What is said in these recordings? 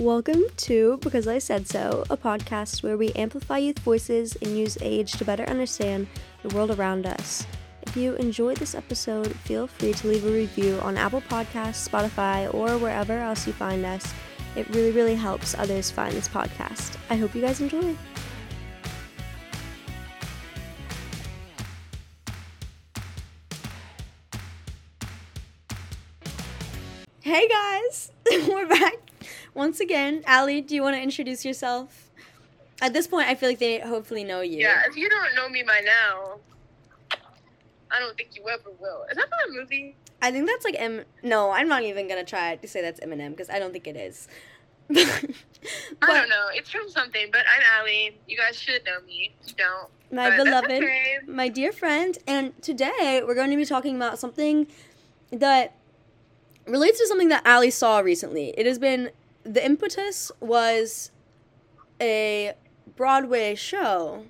Welcome to Because I Said So, a podcast where we amplify youth voices and use age to better understand the world around us. If you enjoyed this episode, feel free to leave a review on Apple Podcasts, Spotify, or wherever else you find us. It really helps others find this podcast. I hope you guys enjoy. Hey guys, we're back. Once again, Allie, do you want to introduce yourself? At this point, I feel like they hopefully know you. Yeah, if you don't know me by now, I don't think you ever will. Is that from a movie? I think that's like No, I'm not even going to try to say that's Eminem, because I don't think it is. But I don't know. It's from something, but I'm Allie. You guys should know me. You don't. My beloved, okay. My dear friend. And today, we're going to be talking about something that relates to something that Allie saw recently. It has been... The impetus was a Broadway show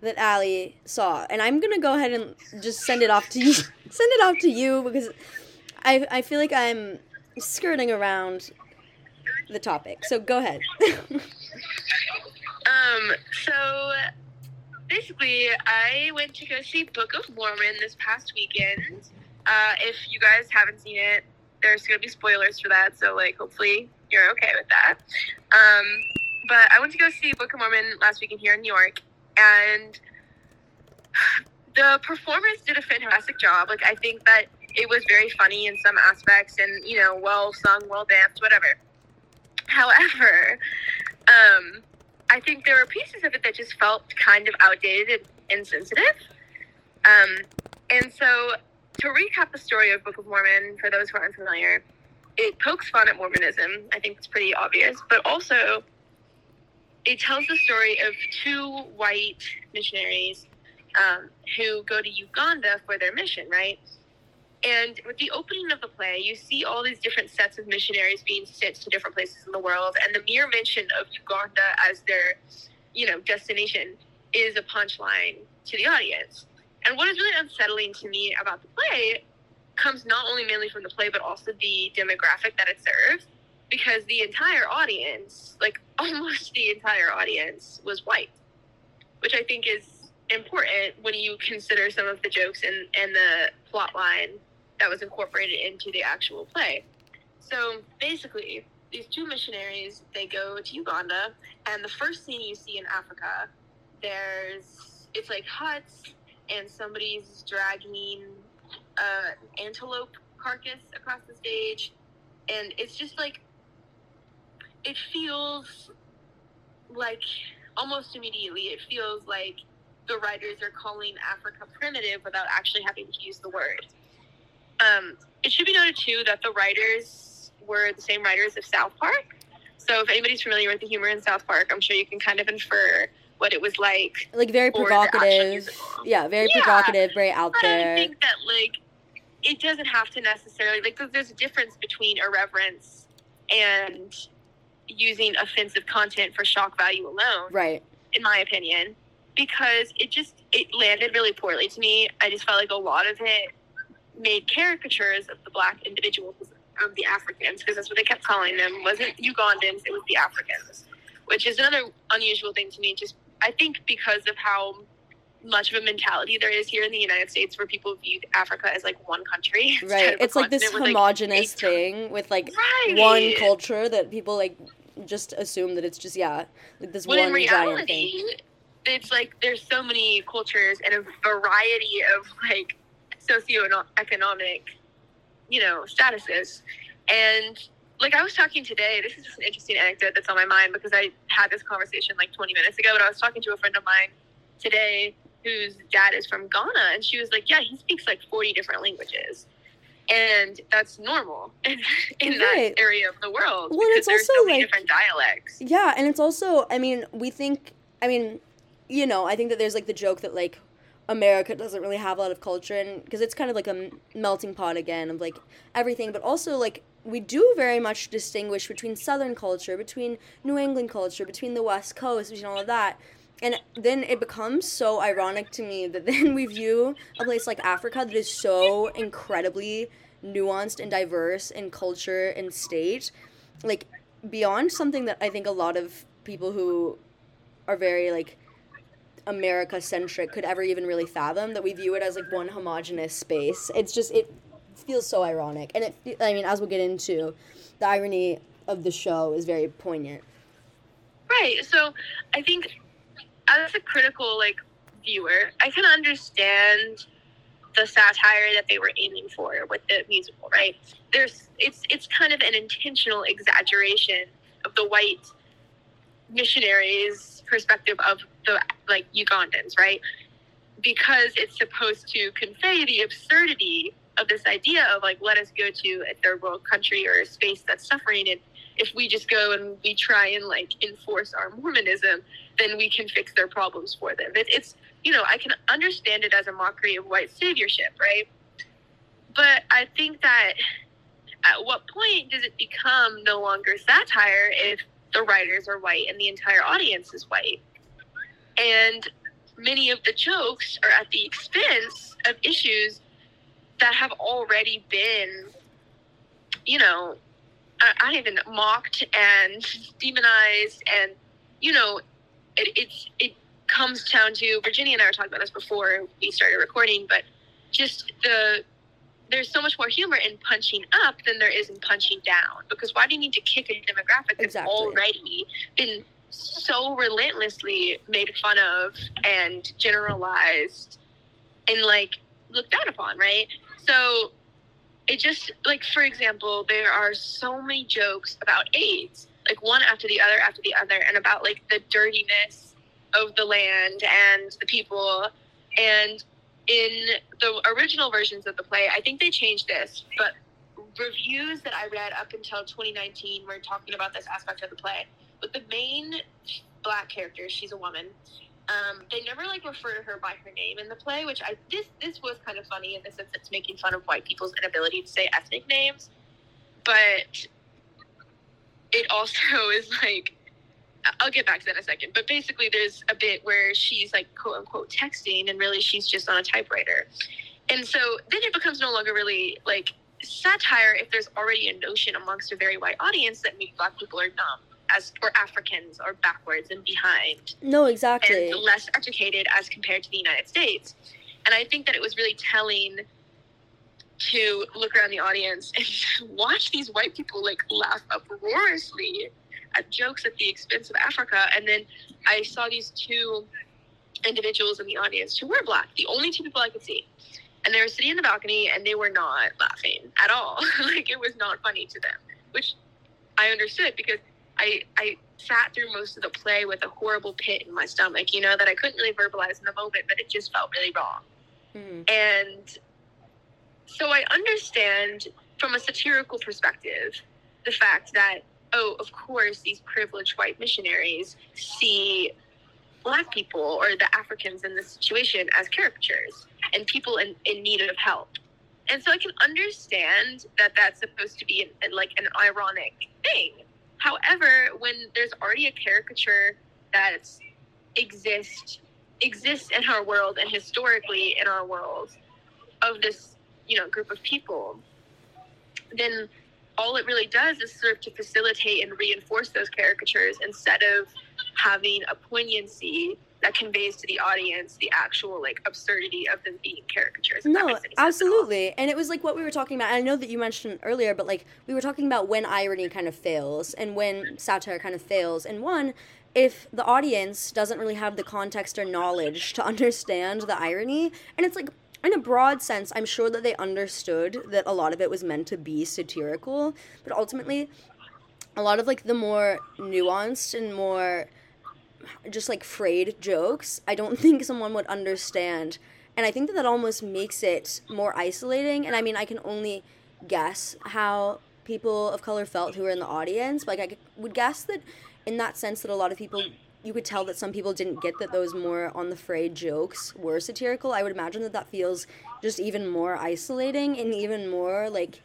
that Allie saw, and I'm gonna go ahead and just send it off to you. Because I feel like I'm skirting around the topic. So go ahead. So basically, I went to go see Book of Mormon this past weekend. If you guys haven't seen it, there's gonna be spoilers for that. So hopefully. You're okay with that. But I went to go see Book of Mormon last weekend here in New York, and the performers did a fantastic job. I think that it was very funny in some aspects and, well sung, well danced, whatever. However, I think there were pieces of it that just felt kind of outdated and insensitive. And so to recap the story of Book of Mormon, for those who aren't familiar, it pokes fun at Mormonism. I think it's pretty obvious. But also, it tells the story of two white missionaries who go to Uganda for their mission, right? And with the opening of the play, you see all these different sets of missionaries being sent to different places in the world. And the mere mention of Uganda as their, destination is a punchline to the audience. And what is really unsettling to me about the play comes not only mainly from the play, but also the demographic that it serves, because the entire audience, almost the entire audience, was white, which I think is important when you consider some of the jokes and the plot line that was incorporated into the actual play. So basically, these two missionaries, they go to Uganda, and the first scene you see in Africa, it's huts, and somebody's dragging antelope carcass across the stage, and it's just it feels almost immediately it feels like the writers are calling Africa primitive without actually having to use the word. It should be noted too that the writers were the same writers of South Park, so if anybody's familiar with the humor in South Park, I'm sure you can kind of infer what it was like very provocative. Yeah, provocative, very out but there. I think that it doesn't have to necessarily, there's a difference between irreverence and using offensive content for shock value alone. Right. In my opinion, because it landed really poorly to me. I just felt like a lot of it made caricatures of the black individuals, of the Africans, because that's what they kept calling them. It wasn't Ugandans, it was the Africans, which is another unusual thing to me, just I think because of how much of a mentality there is here in the United States where people view Africa as one country. Right. It's this homogenous thing with right. One culture that people just assume that it's just, this one reality, giant thing. It's there's so many cultures and a variety of socioeconomic, statuses. And I was talking today, this is just an interesting anecdote that's on my mind because I had this conversation 20 minutes ago, but I was talking to a friend of mine today whose dad is from Ghana, and she was like, yeah, he speaks 40 different languages, and that's normal in that area of the world. Well, because it's there's also so many different dialects. Yeah, and it's also, I think that there's the joke that America doesn't really have a lot of culture, and because it's kind of a melting pot again of everything, but also we do very much distinguish between Southern culture, between New England culture, between the West Coast, between all of that. And then it becomes so ironic to me that then we view a place like Africa that is so incredibly nuanced and diverse in culture and state, beyond something that I think a lot of people who are very, like, America-centric could ever even really fathom, that we view it as, like, one homogenous space. It's just, it feels so ironic. And it, I mean, as we'll get into, the irony of the show is very poignant. Right. So I think as a critical, like, viewer, I can understand the satire that they were aiming for with the musical, right? It's kind of an intentional exaggeration of the white missionaries' perspective of the, like, Ugandans, right? Because it's supposed to convey the absurdity of this idea of, like, let us go to a third world country or a space that's suffering, and if we just go and we try and, like, enforce our Mormonism, then we can fix their problems for them. It's you know, I can understand it as a mockery of white saviorship, right? But I think that at what point does it become no longer satire if the writers are white and the entire audience is white? And many of the jokes are at the expense of issues that have already been, you know, I even mocked and demonized, and, you know, it comes down to, Virginia and I were talking about this before we started recording, but just there's so much more humor in punching up than there is in punching down, because why do you need to kick a demographic that's already been so relentlessly made fun of and generalized and, like, looked down upon, right? So it just, like, for example, there are so many jokes about AIDS, like, one after the other, and about, like, the dirtiness of the land and the people. And in the original versions of the play, I think they changed this, but reviews that I read up until 2019 were talking about this aspect of the play. But the main black character, she's a woman. They never, like, refer to her by her name in the play, which this was kind of funny in the sense it's making fun of white people's inability to say ethnic names, but it also is, like, I'll get back to that in a second, but basically there's a bit where she's, like, quote-unquote texting, and really she's just on a typewriter. And so then it becomes no longer really, like, satire if there's already a notion amongst a very white audience that maybe black people are dumb, or Africans are backwards and behind. No, exactly. And less educated as compared to the United States. And I think that it was really telling to look around the audience and watch these white people, like, laugh uproariously at jokes at the expense of Africa. And then I saw these two individuals in the audience who were black, the only two people I could see. And they were sitting in the balcony, and they were not laughing at all. Like, it was not funny to them, which I understood, because I sat through most of the play with a horrible pit in my stomach, you know, that I couldn't really verbalize in the moment, but it just felt really wrong. Mm. And so I understand from a satirical perspective the fact that, oh, of course, these privileged white missionaries see black people or the Africans in this situation as caricatures and people in need of help. And so I can understand that that's supposed to be an ironic thing. However, when there's already a caricature that exists in our world and historically in our world of this, you know, group of people, then all it really does is serve to facilitate and reinforce those caricatures instead of having a poignancy that conveys to the audience the actual, like, absurdity of them being caricatures. No, absolutely. And it was, like, what we were talking about. And I know that you mentioned earlier, but, like, we were talking about when irony kind of fails and when satire kind of fails. And one, if the audience doesn't really have the context or knowledge to understand the irony, and it's, like, in a broad sense, I'm sure that they understood that a lot of it was meant to be satirical, but ultimately, a lot of, like, the more nuanced and more just, like, frayed jokes, I don't think someone would understand, and I think that almost makes it more isolating. And I mean, I can only guess how people of color felt who were in the audience. Like, I would guess that in that sense that a lot of people, you could tell that some people didn't get that those more on the frayed jokes were satirical. I would imagine that that feels just even more isolating and even more, like,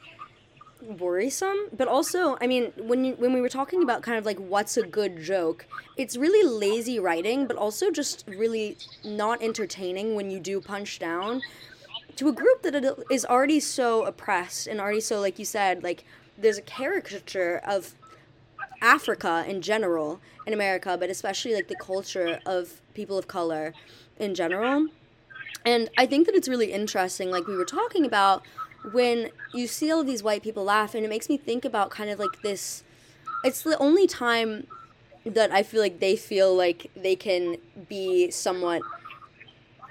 worrisome. But also, I mean, when we were talking about kind of, like, what's a good joke, it's really lazy writing, but also just really not entertaining when you do punch down to a group that is already so oppressed and already so, like you said, like, there's a caricature of Africa in general, in America, but especially like the culture of people of color in general. And I think that it's really interesting, like we were talking about, when you see all of these white people laugh, and it makes me think about kind of like this, it's the only time that I feel like they can be somewhat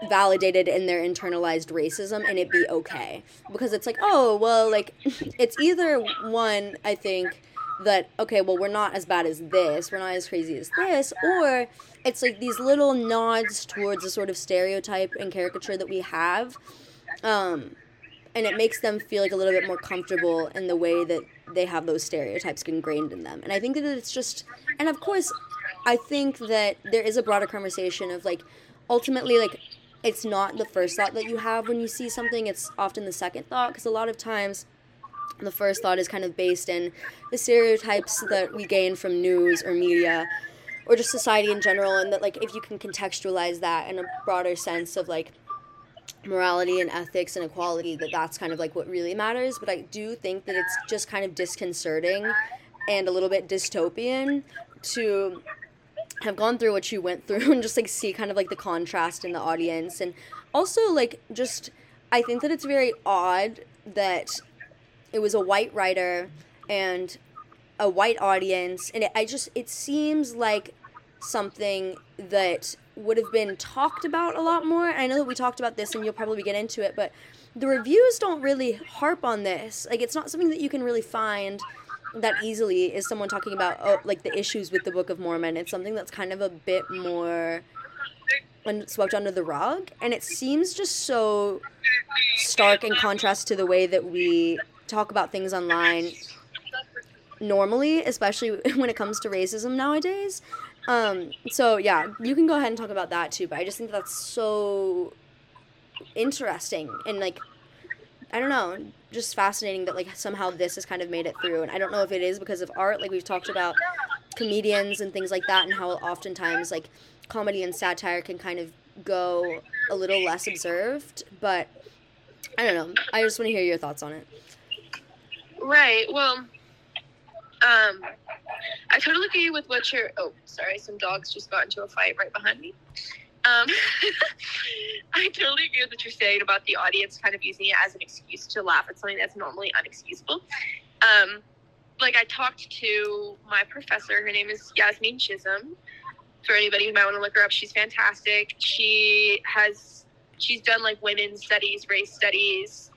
validated in their internalized racism and it be okay. Because it's like, oh, well, like, it's either one, I think, that, okay, well, we're not as bad as this, we're not as crazy as this, or it's like these little nods towards a sort of stereotype and caricature that we have, and it makes them feel like a little bit more comfortable in the way that they have those stereotypes ingrained in them. And I think that it's just, and of course, I think that there is a broader conversation of, like, ultimately, like, it's not the first thought that you have when you see something, it's often the second thought, because a lot of times the first thought is kind of based in the stereotypes that we gain from news or media or just society in general, and that, like, if you can contextualize that in a broader sense of, like, morality and ethics and equality, that that's kind of, like, what really matters. But I do think that it's just kind of disconcerting and a little bit dystopian to have gone through what you went through and just, like, see kind of, like, the contrast in the audience. And also, like, just I think that it's very odd that it was a white writer and a white audience, and it seems like something that would have been talked about a lot more. And I know that we talked about this, and you'll probably get into it, but the reviews don't really harp on this. Like, it's not something that you can really find that easily, is someone talking about, oh, like, the issues with the Book of Mormon. It's something that's kind of a bit more swept under the rug, and it seems just so stark in contrast to the way that we talk about things online normally, especially when it comes to racism nowadays. So yeah, you can go ahead and talk about that too, but I just think that's so interesting and, like, I don't know, just fascinating that, like, somehow this has kind of made it through. And I don't know if it is because of art, like we've talked about comedians and things like that, and how oftentimes, like, comedy and satire can kind of go a little less observed, but I don't know, I just want to hear your thoughts on it. Right. Well, I totally agree with what you're... Oh, sorry, some dogs just got into a fight right behind me. I totally agree with what you're saying about the audience kind of using it as an excuse to laugh at something that's normally unexcusable. Like, I talked to my professor. Her name is Yasmeen Chisholm. For anybody who might want to look her up, she's fantastic. She's done, like, women's studies, race studies,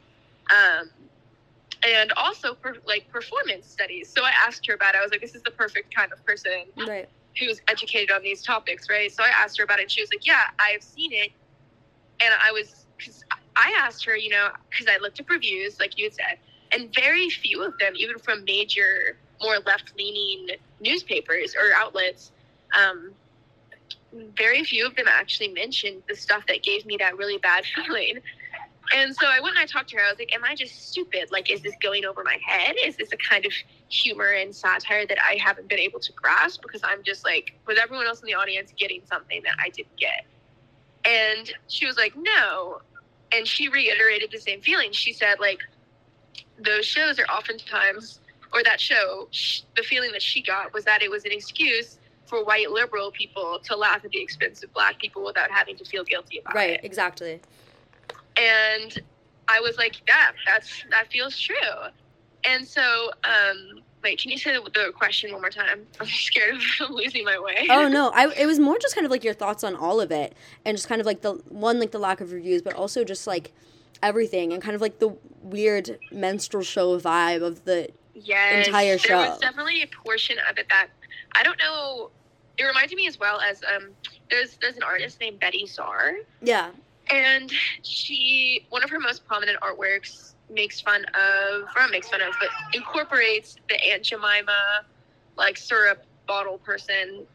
and also, like, performance studies. So I asked her about it. I was like, this is the perfect kind of person right. who's educated on these topics, right? So I asked her about it, and she was like, yeah, I've seen it. And I was, because I asked her, you know, because I looked up reviews, like you had said, and very few of them, even from major, more left-leaning newspapers or outlets, very few of them actually mentioned the stuff that gave me that really bad feeling. And so I went and I talked to her. I was like, am I just stupid? Like, is this going over my head? Is this a kind of humor and satire that I haven't been able to grasp? Because I'm just, like, with everyone else in the audience getting something that I didn't get. And she was like, no. And she reiterated the same feeling. She said, like, those shows are oftentimes, or that show, the feeling that she got was that it was an excuse for white liberal people to laugh at the expense of black people without having to feel guilty about it. Right, exactly. And I was like, that feels true. And so, wait, can you say the question one more time? I'm scared of losing my way. Oh, no. It was more just kind of, like, your thoughts on all of it, and just kind of, like, the lack of reviews, but also just, like, everything, and kind of, like, the weird minstrel show vibe of the entire show. There was definitely a portion of it that, I don't know, it reminded me as well as, there's an artist named Betty Sar. Yeah. And one of her most prominent artworks but incorporates the Aunt Jemima, like, syrup bottle person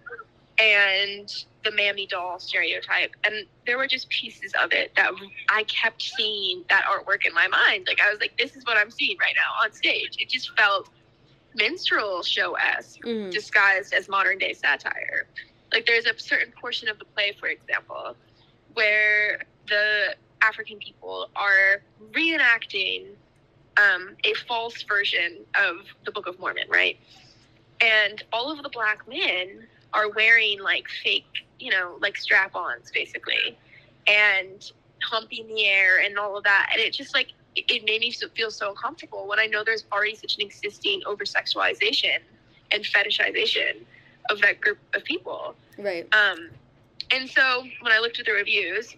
and the mammy doll stereotype. And there were just pieces of it that I kept seeing that artwork in my mind. Like, I was like, this is what I'm seeing right now on stage. It just felt minstrel show-esque, disguised as modern-day satire. Like, there's a certain portion of the play, for example, where the African people are reenacting a false version of the Book of Mormon, right? And all of the black men are wearing, like, fake, you know, like, strap-ons, basically, and humping the air and all of that. And it just, like, it made me feel so uncomfortable when I know there's already such an existing over-sexualization and fetishization of that group of people. Right. And so when I looked at the reviews,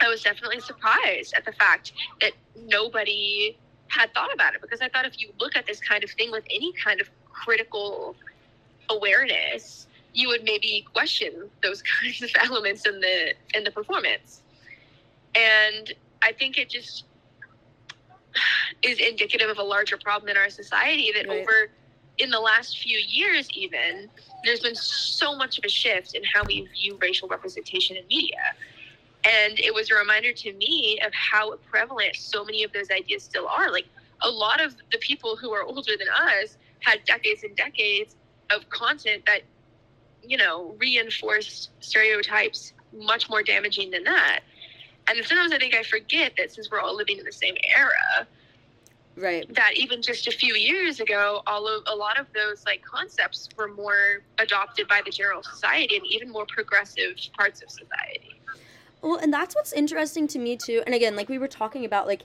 I was definitely surprised at the fact that nobody had thought about it, because I thought if you look at this kind of thing with any kind of critical awareness, you would maybe question those kinds of elements in the performance. And I think it just is indicative of a larger problem in our society that over in the last few years, even, there's been so much of a shift in how we view racial representation in media. And it was a reminder to me of how prevalent so many of those ideas still are. Like, a lot of the people who are older than us had decades and decades of content that, you know, reinforced stereotypes much more damaging than that. And sometimes I think I forget that since we're all living in the same era, right, that even just a few years ago, a lot of those, like, concepts were more adopted by the general society and even more progressive parts of society. Well, and that's what's interesting to me, too. And again, like we were talking about, like,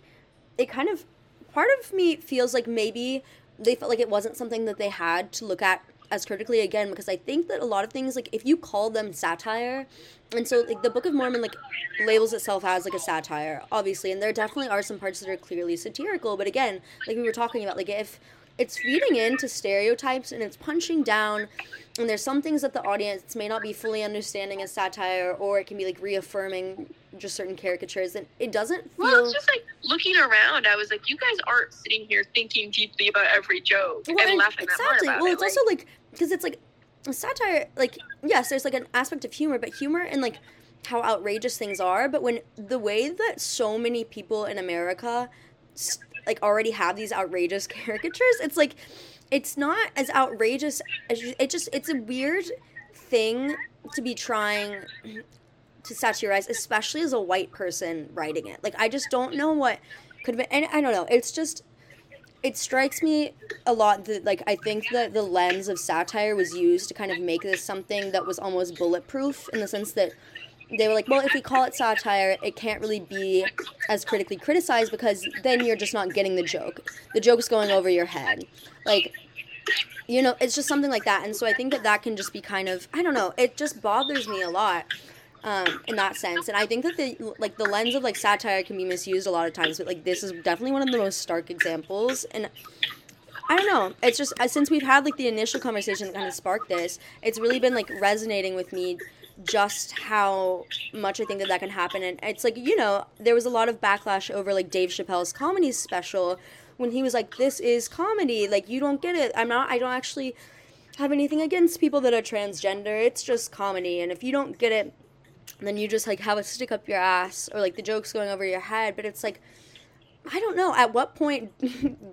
it kind of, part of me feels like maybe they felt like it wasn't something that they had to look at as critically again, because I think that a lot of things, like, if you call them satire, and so, like, the Book of Mormon, like, labels itself as, like, a satire, obviously, and there definitely are some parts that are clearly satirical, but again, like we were talking about, like, if it's feeding into stereotypes and it's punching down, and there's some things that the audience may not be fully understanding as satire, or it can be, like, reaffirming just certain caricatures, and it doesn't feel... Well, it's just, like, looking around, I was like, you guys aren't sitting here thinking deeply about every joke and laughing exactly. That hard about it. Well, it's also, like... Because it's, like, satire, like, yes, there's, like, an aspect of humor, but humor and, like, how outrageous things are, but when the way that so many people in America, like, already have these outrageous caricatures, it's, like, it's not as outrageous as, it's a weird thing to be trying to satirize, especially as a white person writing it. Like, I just don't know what could have been, and I don't know, it's just... It strikes me a lot that, like, I think that the lens of satire was used to kind of make this something that was almost bulletproof, in the sense that they were like, well, if we call it satire, it can't really be as critically criticized, because then you're just not getting the joke. The joke's going over your head. Like, you know, it's just something like that. And so I think that that can just be kind of, I don't know, it just bothers me a lot in that sense. And I think that the lens of, like, satire can be misused a lot of times, but, like, this is definitely one of the most stark examples. And I don't know, it's just, since we've had, like, the initial conversation that kind of sparked this, it's really been, like, resonating with me just how much I think that that can happen. And it's like, you know, there was a lot of backlash over, like, Dave Chappelle's comedy special when he was like, this is comedy, like, you don't get it. I don't actually have anything against people that are transgender, it's just comedy, and if you don't get it, and then you just, like, have a stick up your ass, or, like, the joke's going over your head. But it's, like, I don't know. At what point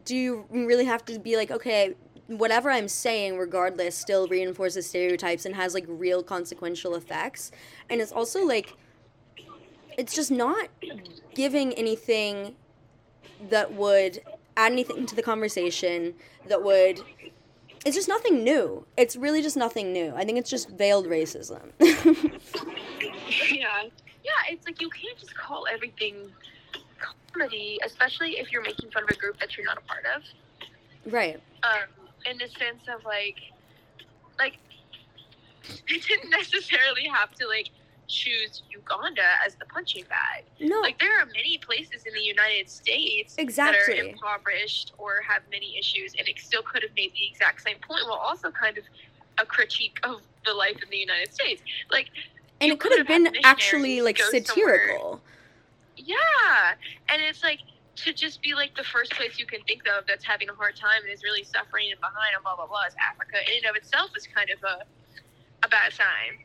do you really have to be, like, okay, whatever I'm saying, regardless, still reinforces stereotypes and has, like, real consequential effects? And it's also, like, it's just not giving anything that would add anything to the conversation that would... It's just nothing new. It's really just nothing new. I think it's just veiled racism. Yeah, it's like you can't just call everything comedy, especially if you're making fun of a group that you're not a part of. Right. In the sense of, like, they didn't necessarily have to, like, choose Uganda as the punching bag. No. Like, there are many places in the United States exactly. that are impoverished or have many issues, and it still could have made the exact same point, while also kind of a critique of the life in the United States. Like, and it could have been actually, like, satirical. Somewhere. Yeah. And it's, like, to just be, like, the first place you can think of that's having a hard time and is really suffering and behind and blah, blah, blah is Africa. In and of itself is kind of a bad sign,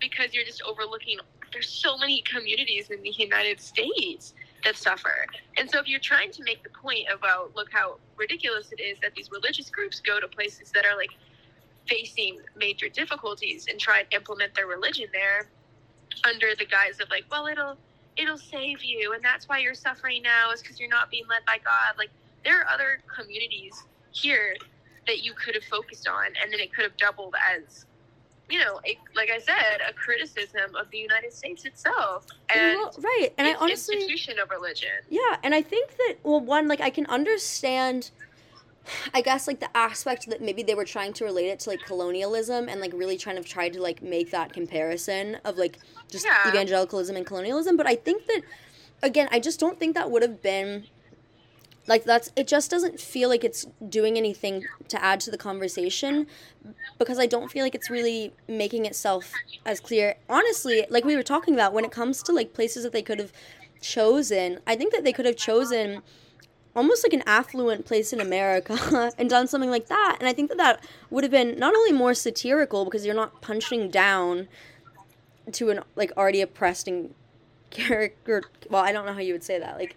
because you're just overlooking, there's so many communities in the United States that suffer. And so if you're trying to make the point about, look how ridiculous it is that these religious groups go to places that are, like, facing major difficulties and try and implement their religion there under the guise of, like, well, it'll save you, and that's why you're suffering now, is because you're not being led by God. Like, there are other communities here that you could have focused on, and then it could have doubled as, you know, like I said, a criticism of the United States itself and and its institution of religion. Yeah, and I think that, well, one, like, I can understand, I guess, like, the aspect that maybe they were trying to relate it to, like, colonialism and, like, really tried to, like, make that comparison of, like, just evangelicalism and colonialism. But I think that, again, I just don't think that would have been, like, that's, it just doesn't feel like it's doing anything to add to the conversation, because I don't feel like it's really making itself as clear. Honestly, like we were talking about, when it comes to, like, places that they could have chosen, I think that they could have chosen almost like an affluent place in America and done something like that. And I think that that would have been not only more satirical, because you're not punching down to an, like, already oppressed and character, well, I don't know how you would say that, like,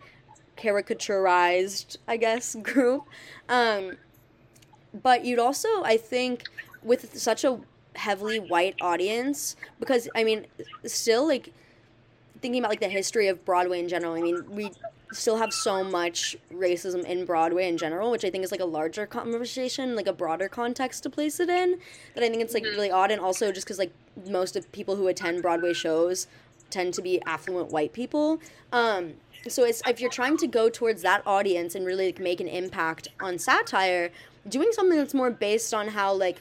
caricaturized, I guess, group. But you'd also, I think, with such a heavily white audience, because, I mean, still, like, thinking about, like, the history of Broadway in general, I mean, we still have so much racism in Broadway in general, which I think is, like, a larger conversation, like, a broader context to place it in, that I think it's, like, really odd. And also just because, like, most of people who attend Broadway shows tend to be affluent white people. So it's, if you're trying to go towards that audience and really, like, make an impact on satire, doing something that's more based on how, like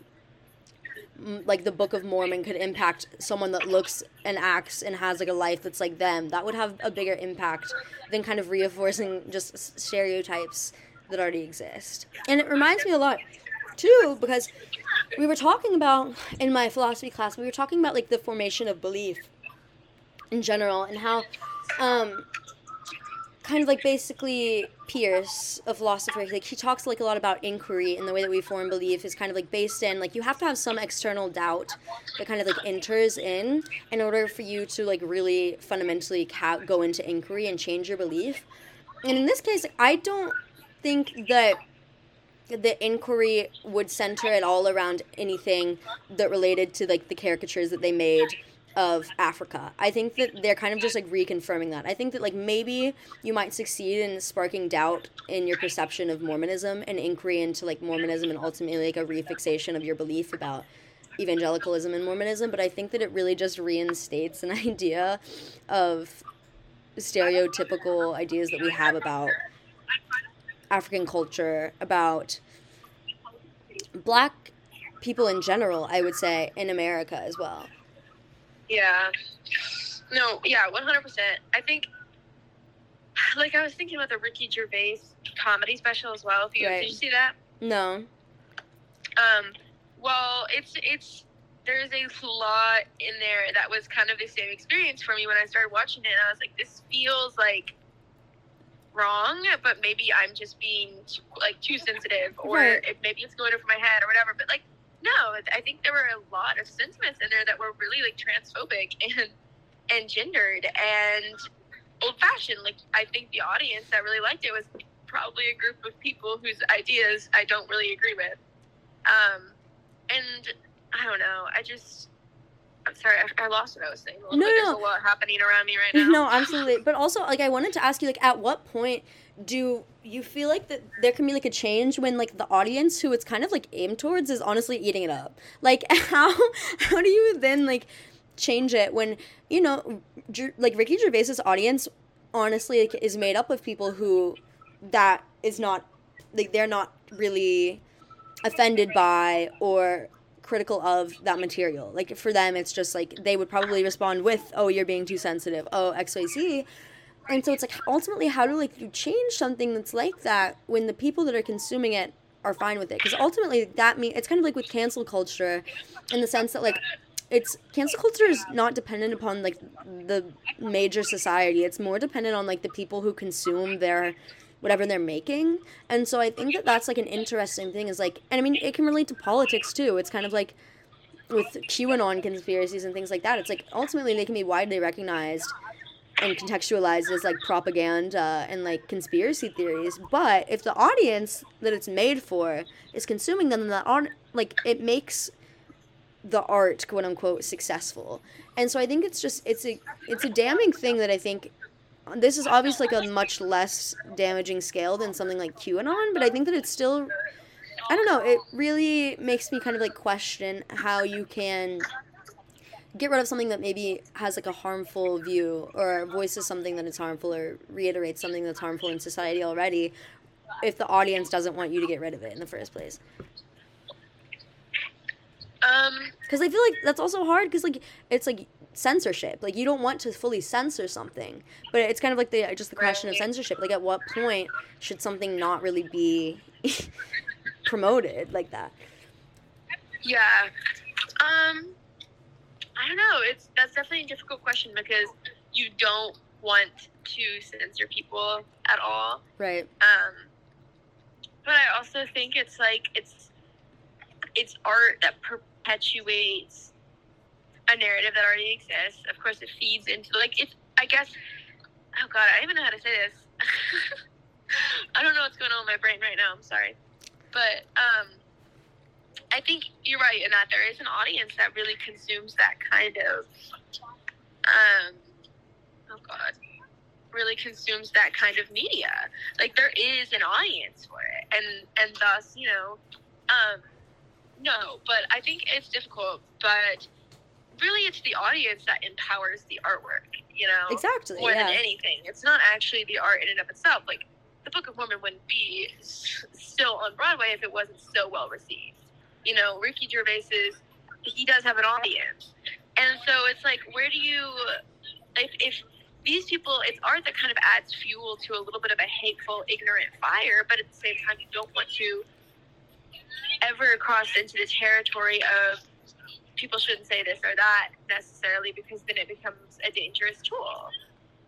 the Book of Mormon could impact someone that looks and acts and has, like, a life that's like them, that would have a bigger impact than kind of reinforcing just stereotypes that already exist. And it reminds me a lot, too, because we were talking about, in my philosophy class, we were talking about, like, the formation of belief in general, and how, kind of, like, basically Pierce, a philosopher, like, he talks, like, a lot about inquiry, and the way that we form belief is kind of, like, based in, like, you have to have some external doubt that kind of, like, enters in order for you to, like, really fundamentally go into inquiry and change your belief. And in this case, I don't think that the inquiry would center at all around anything that related to, like, the caricatures that they made of Africa. I think that they're kind of just, like, reconfirming that. I think that, like, maybe you might succeed in sparking doubt in your perception of Mormonism and inquiry into, like, Mormonism, and ultimately, like, a refixation of your belief about evangelicalism and Mormonism, but I think that it really just reinstates an idea of stereotypical ideas that we have about African culture, about black people in general, I would say, in America as well. Yeah. No, yeah, 100%. I think, like, I was thinking about the Ricky Gervais comedy special as well. Did you see that? No. Well, it's there's a lot in there that was kind of the same experience for me when I started watching it. And I was like, this feels, like, wrong, but maybe I'm just being, like, too sensitive, or maybe it's going over my head or whatever. But, like, no, I think there were a lot of sentiments in there that were really, like, transphobic and gendered and old-fashioned. Like, I think the audience that really liked it was probably a group of people whose ideas I don't really agree with. And I don't know. I'm sorry, I lost what I was saying. There's a lot happening around me right now. No, absolutely. But also, like, I wanted to ask you, like, at what point do you feel like that there can be, like, a change when, like, the audience who it's kind of, like, aimed towards is honestly eating it up? Like, how do you then, like, change it when, you know, like, Ricky Gervais's audience honestly, like, is made up of people who that is not, like, they're not really offended by or critical of that material. Like, for them, it's just, like, they would probably respond with, oh, you're being too sensitive, oh, XYZ. And so it's, like, ultimately, how do, like, you change something that's like that when the people that are consuming it are fine with it? Because ultimately, that means, it's kind of like with cancel culture, in the sense that, like, it's, cancel culture is not dependent upon, like, the major society. It's more dependent on, like, the people who consume their whatever they're making. And so I think that that's, like, an interesting thing is, like, and I mean, it can relate to politics, too. It's kind of like with QAnon conspiracies and things like that. It's, like, ultimately, they can be widely recognized and contextualized as, like, propaganda and, like, conspiracy theories. But if the audience that it's made for is consuming them, that aren't, like, it makes the art, quote unquote, successful. And so I think it's just, it's a damning thing that I think, this is obviously, like, a much less damaging scale than something like QAnon, but I think that it's still I don't know, it really makes me kind of like question how you can get rid of something that maybe has like a harmful view or voices something that is harmful or reiterates something that's harmful in society already if the audience doesn't want you to get rid of it in the first place. Because I feel like that's also hard because like it's like censorship, like you don't want to fully censor something, but it's kind of like the just the question of censorship, like at what point should something not really be promoted like that? Yeah, I don't know, that's definitely a difficult question because you don't want to censor people at all, right? But I also think it's like it's art that perpetuates a narrative that already exists. Of course, it feeds into, like, it's, I guess, oh god, I don't even know how to say this. I don't know what's going on in my brain right now, I'm sorry. But, I think you're right in that there is an audience that really consumes that kind of, really consumes that kind of media. Like, there is an audience for it, and thus, you know, no, but I think it's difficult, but really it's the audience that empowers the artwork, you know? Exactly, more than anything. It's not actually the art in and of itself. Like, the Book of Mormon wouldn't be still on Broadway if it wasn't so well received. You know, Ricky Gervais, he does have an audience. And so it's like, where do you... If these people... It's art that kind of adds fuel to a little bit of a hateful, ignorant fire, but at the same time, you don't want to ever cross into the territory of people shouldn't say this or that necessarily, because then it becomes a dangerous tool,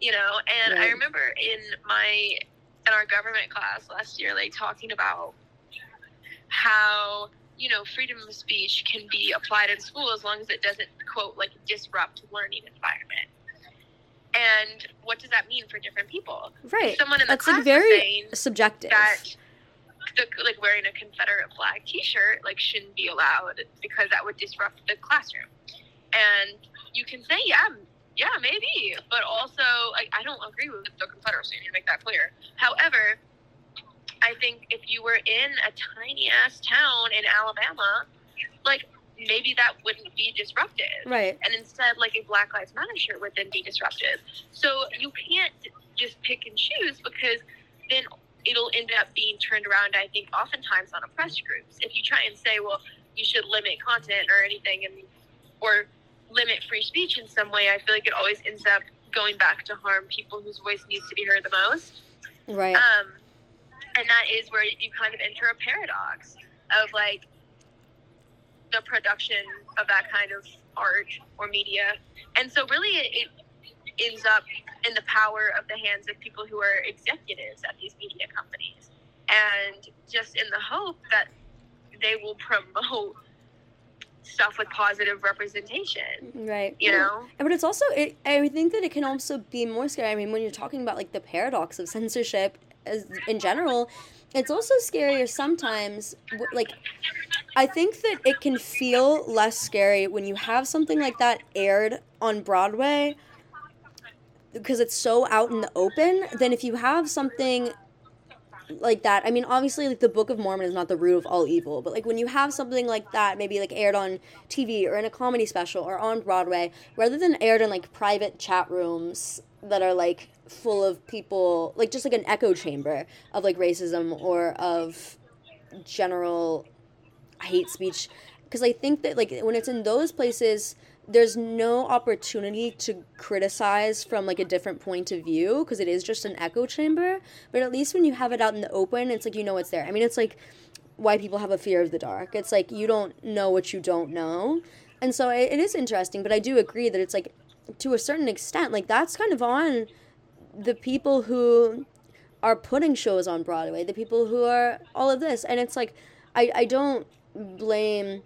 you know? And right. I remember in our government class last year, like, talking about how, you know, freedom of speech can be applied in school as long as it doesn't, quote, like, disrupt learning environment. And what does that mean for different people? Right. Someone in the class, like, very subjective. Like wearing a Confederate flag t-shirt, like, shouldn't be allowed because that would disrupt the classroom. And you can say, yeah, maybe, but also, like, I don't agree with the Confederacy, you need to make that clear. However, I think if you were in a tiny ass town in Alabama, like, maybe that wouldn't be disrupted. Right. And instead, like, a Black Lives Matter shirt would then be disruptive. So you can't just pick and choose, because then it'll end up being turned around, I think, oftentimes on oppressed groups. If you try and say, well, you should limit content or anything, or limit free speech in some way, I feel like it always ends up going back to harm people whose voice needs to be heard the most. Right. And that is where you kind of enter a paradox of, like, the production of that kind of art or media. And so really it ends up in the power of the hands of people who are executives at these media companies, and just in the hope that they will promote stuff with positive representation. Right. You know? But it's also, I think that it can also be more scary. I mean, when you're talking about, like, the paradox of censorship in general, it's also scarier sometimes, like... I think that it can feel less scary when you have something like that aired on Broadway, because it's so out in the open, then if you have something like that, I mean, obviously, like, the Book of Mormon is not the root of all evil, but, like, when you have something like that, maybe, like, aired on TV or in a comedy special or on Broadway, rather than aired in, like, private chat rooms that are, like, full of people, like, just, like, an echo chamber of, like, racism or of general hate speech, because I think that, like, when it's in those places, there's no opportunity to criticize from, like, a different point of view, because it is just an echo chamber. But at least when you have it out in the open, it's like, you know what's there. I mean, it's like why people have a fear of the dark. It's like you don't know what you don't know. And so it is interesting, but I do agree that it's, like, to a certain extent, like, that's kind of on the people who are putting shows on Broadway, the people who are all of this. And it's like, I don't blame...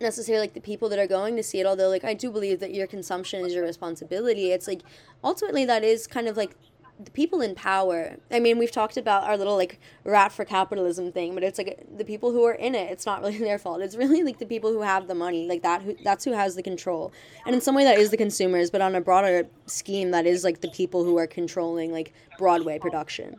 necessarily, like, the people that are going to see it, although, like, I do believe that your consumption is your responsibility. It's, like, ultimately that is kind of, like, the people in power. I mean, we've talked about our little, like, rat for capitalism thing, but it's, like, the people who are in it, it's not really their fault. It's really, like, the people who have the money, like, that's who has the control. And in some way that is the consumers, but on a broader scheme, that is, like, the people who are controlling, like, Broadway production.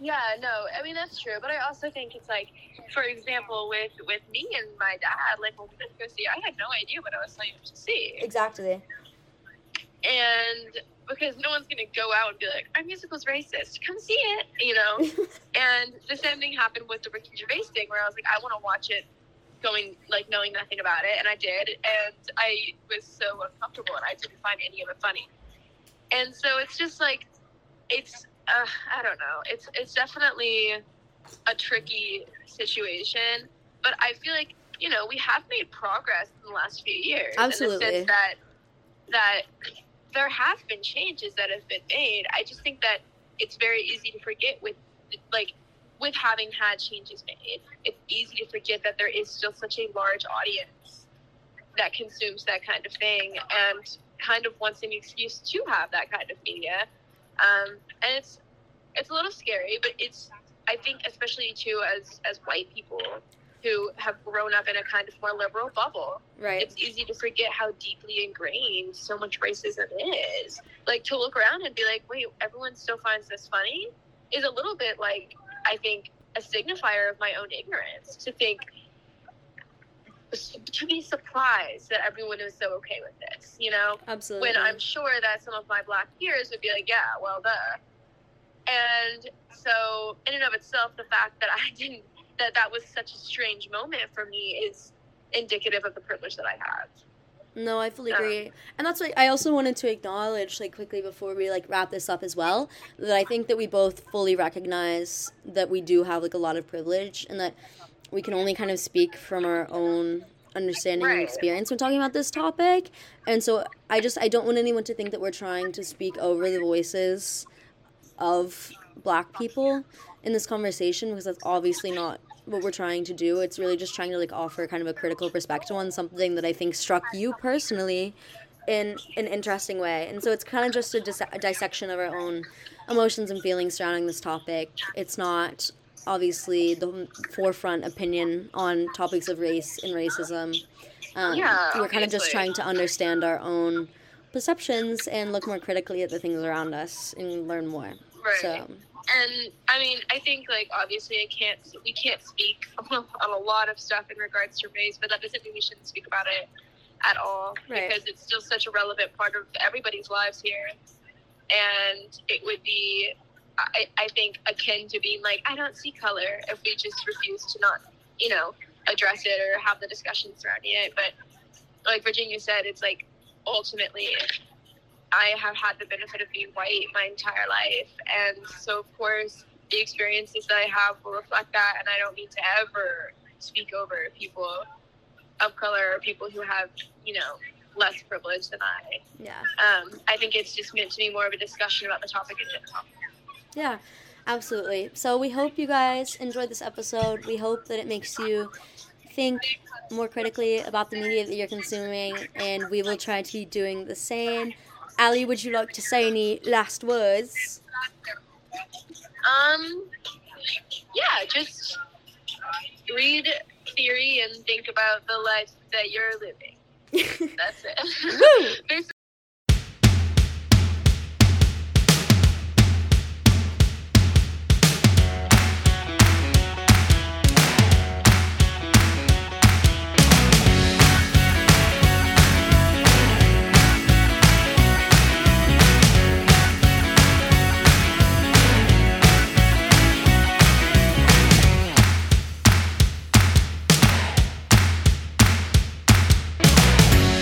Yeah, no, I mean, that's true. But I also think it's like, for example, with me and my dad, like, when we went to go see, I had no idea what I was signed up to see. Exactly. And because no one's going to go out and be like, our musical's racist, come see it, you know? And the same thing happened with the Ricky Gervais thing, where I was like, I want to watch it going, like, knowing nothing about it. And I did. And I was so uncomfortable, and I didn't find any of it funny. And so it's just like, it's... I don't know. It's definitely a tricky situation, but I feel like, you know, we have made progress in the last few years. Absolutely. In the sense that there have been changes that have been made. I just think that it's very easy to forget with having had changes made. It's easy to forget that there is still such a large audience that consumes that kind of thing and kind of wants an excuse to have that kind of media. And it's a little scary, but it's, I think, especially too, as white people who have grown up in a kind of more liberal bubble, right? It's easy to forget how deeply ingrained so much racism is. Like, to look around and be like, wait, everyone still finds this funny, is a little bit like, I think, a signifier of my own ignorance, to be surprised that everyone is so okay with this, you know? Absolutely. When I'm sure that some of my black peers would be like, yeah, well, duh. And so, in and of itself, the fact that that was such a strange moment for me is indicative of the privilege that I have. No, I fully agree. And that's why I also wanted to acknowledge, like, quickly before we, like, wrap this up as well, that I think that we both fully recognize that we do have, like, a lot of privilege, and that we can only kind of speak from our own understanding and experience when talking about this topic. And so I don't want anyone to think that we're trying to speak over the voices of black people in this conversation, because that's obviously not what we're trying to do. It's really just trying to, like, offer kind of a critical perspective on something that I think struck you personally in an interesting way. And so it's kind of just a dissection of our own emotions and feelings surrounding this topic. It's not... obviously the forefront opinion on topics of race and racism. We're kind of just trying to understand our own perceptions and look more critically at the things around us and learn more. Right. So, and I mean, I think, like, obviously we can't speak on a lot of stuff in regards to race, but that doesn't mean we shouldn't speak about it at all, right? Because it's still such a relevant part of everybody's lives here, and it would be, I think, akin to being like, I don't see color, if we just refuse to not, you know, address it or have the discussion surrounding it. But like Virginia said, it's like, ultimately, I have had the benefit of being white my entire life. And so, of course, the experiences that I have will reflect that. And I don't need to ever speak over people of color or people who have, you know, less privilege than I. Yeah. I think it's just meant to be more of a discussion about the topic in general. Yeah, absolutely. So we hope you guys enjoyed this episode. We hope that it makes you think more critically about the media that you're consuming, and we will try to be doing the same. Ali, would you like to say any last words? Yeah, just read theory and think about the life that you're living. That's it. Woo!